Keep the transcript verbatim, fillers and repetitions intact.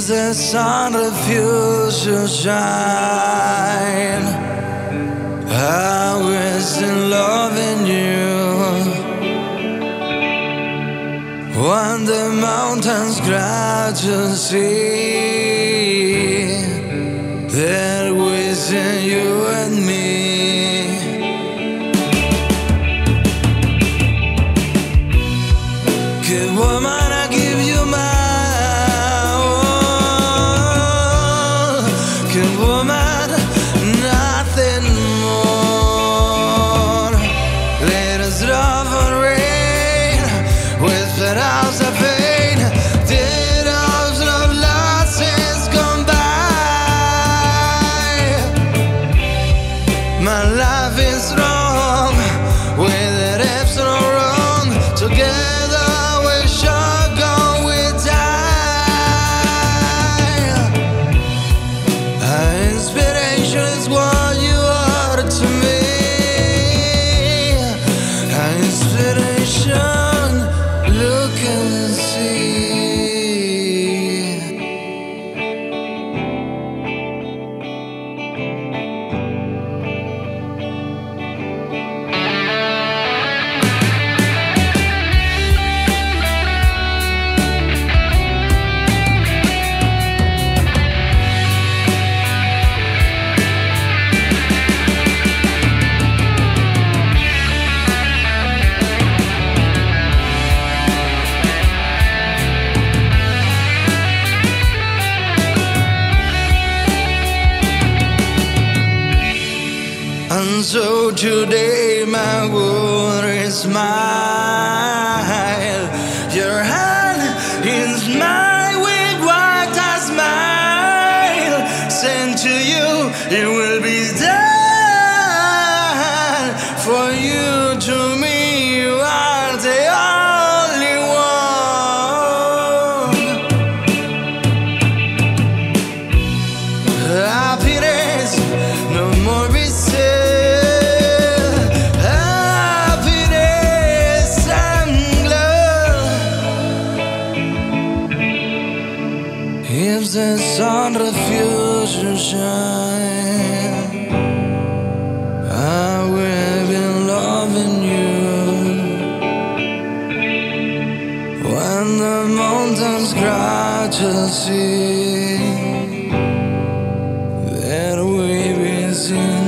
As the sun refuses to shine, I was in love in you. When the mountains cried to sea, there was in you and me. And so today my world is mine. Your hand is mine with what I smile. Send to you, it will be done. For you to me, you are the only one. Happiness, no more be said. If the sun refuses to shine, I will be loving you. When the mountains cry to sea, that we will sing.